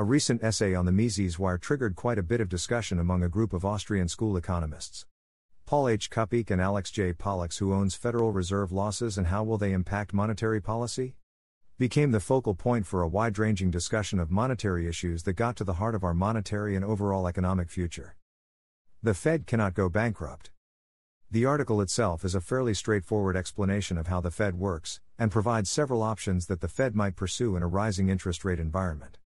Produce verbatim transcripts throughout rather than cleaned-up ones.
A recent essay on the Mises Wire triggered quite a bit of discussion among a group of Austrian school economists. Paul H. Kupiec and Alex J. Pollock, Who Owns Federal Reserve Losses and How Will They Impact Monetary Policy? Became the focal point for a wide-ranging discussion of monetary issues that got to the heart of our monetary and overall economic future. The Fed cannot go bankrupt. The article itself is a fairly straightforward explanation of how the Fed works, and provides several options that the Fed might pursue in a rising interest rate environment.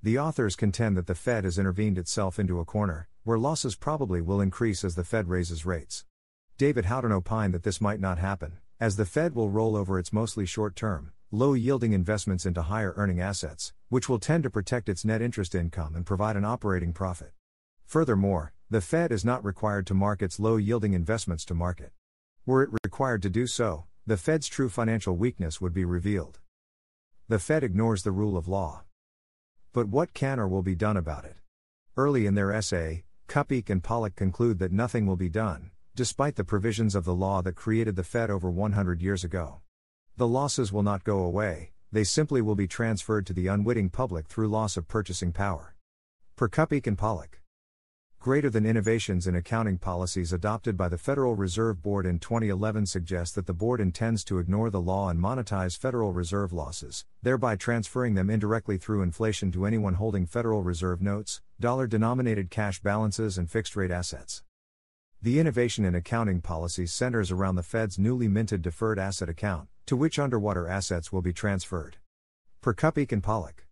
The authors contend that the Fed has intervened itself into a corner, where losses probably will increase as the Fed raises rates. David Howden opined that this might not happen, as the Fed will roll over its mostly short-term, low-yielding investments into higher-earning assets, which will tend to protect its net interest income and provide an operating profit. Furthermore, the Fed is not required to mark its low-yielding investments to market. Were it required to do so, the Fed's true financial weakness would be revealed. The Fed ignores the rule of law. But what can or will be done about it? Early in their essay, Kupiec and Pollock conclude that nothing will be done, despite the provisions of the law that created the Fed over one hundred years ago. The losses will not go away, they simply will be transferred to the unwitting public through loss of purchasing power. Per Kupiec and Pollock. Greater than innovations in accounting policies adopted by the Federal Reserve Board in twenty eleven suggest that the board intends to ignore the law and monetize Federal Reserve losses, thereby transferring them indirectly through inflation to anyone holding Federal Reserve notes, dollar-denominated cash balances and fixed-rate assets. The innovation in accounting policies centers around the Fed's newly minted deferred asset account, to which underwater assets will be transferred. Per Kupiec and Pollock.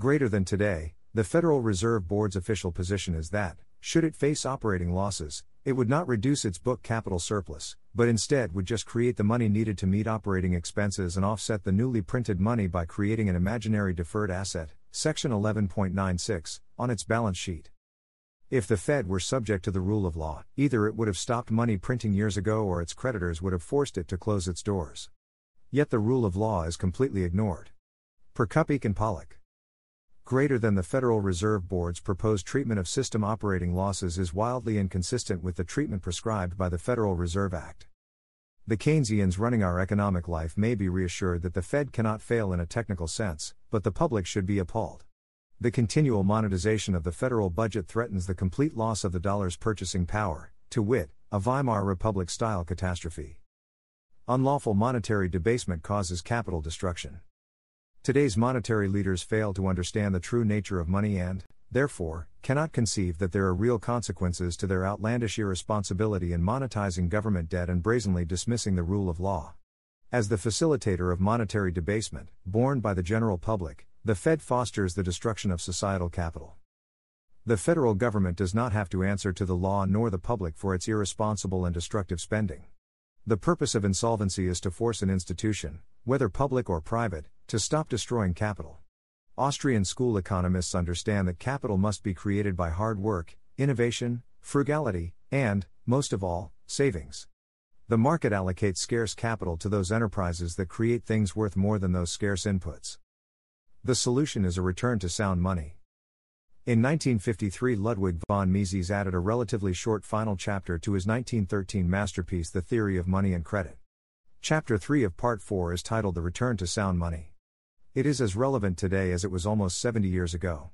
Greater than today, the Federal Reserve Board's official position is that, should it face operating losses, it would not reduce its book capital surplus, but instead would just create the money needed to meet operating expenses and offset the newly printed money by creating an imaginary deferred asset, Section eleven point nine six, on its balance sheet. If the Fed were subject to the rule of law, either it would have stopped money printing years ago or its creditors would have forced it to close its doors. Yet the rule of law is completely ignored. Per Kupiec and Pollock. Greater than the Federal Reserve Board's proposed treatment of system operating losses is wildly inconsistent with the treatment prescribed by the Federal Reserve Act. The Keynesians running our economic life may be reassured that the Fed cannot fail in a technical sense, but the public should be appalled. The continual monetization of the federal budget threatens the complete loss of the dollar's purchasing power, to wit, a Weimar Republic-style catastrophe. Unlawful monetary debasement causes capital destruction. Today's monetary leaders fail to understand the true nature of money and, therefore, cannot conceive that there are real consequences to their outlandish irresponsibility in monetizing government debt and brazenly dismissing the rule of law. As the facilitator of monetary debasement, borne by the general public, the Fed fosters the destruction of societal capital. The federal government does not have to answer to the law nor the public for its irresponsible and destructive spending. The purpose of insolvency is to force an institution, whether public or private, to stop destroying capital. Austrian school economists understand that capital must be created by hard work, innovation, frugality, and, most of all, savings. The market allocates scarce capital to those enterprises that create things worth more than those scarce inputs. The solution is a return to sound money. In nineteen fifty-three, Ludwig von Mises added a relatively short final chapter to his nineteen thirteen masterpiece The Theory of Money and Credit. Chapter three of Part four is titled The Return to Sound Money. It is as relevant today as it was almost seventy years ago.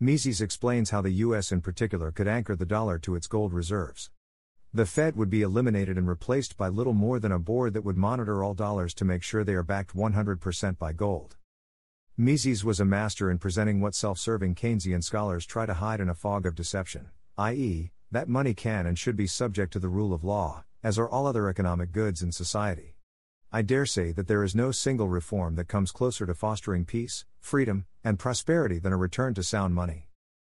Mises explains how the U S in particular could anchor the dollar to its gold reserves. The Fed would be eliminated and replaced by little more than a board that would monitor all dollars to make sure they are backed one hundred percent by gold. Mises was a master in presenting what self-serving Keynesian scholars try to hide in a fog of deception, that is, that money can and should be subject to the rule of law, as are all other economic goods in society. I dare say that there is no single reform that comes closer to fostering peace, freedom, and prosperity than a return to sound money.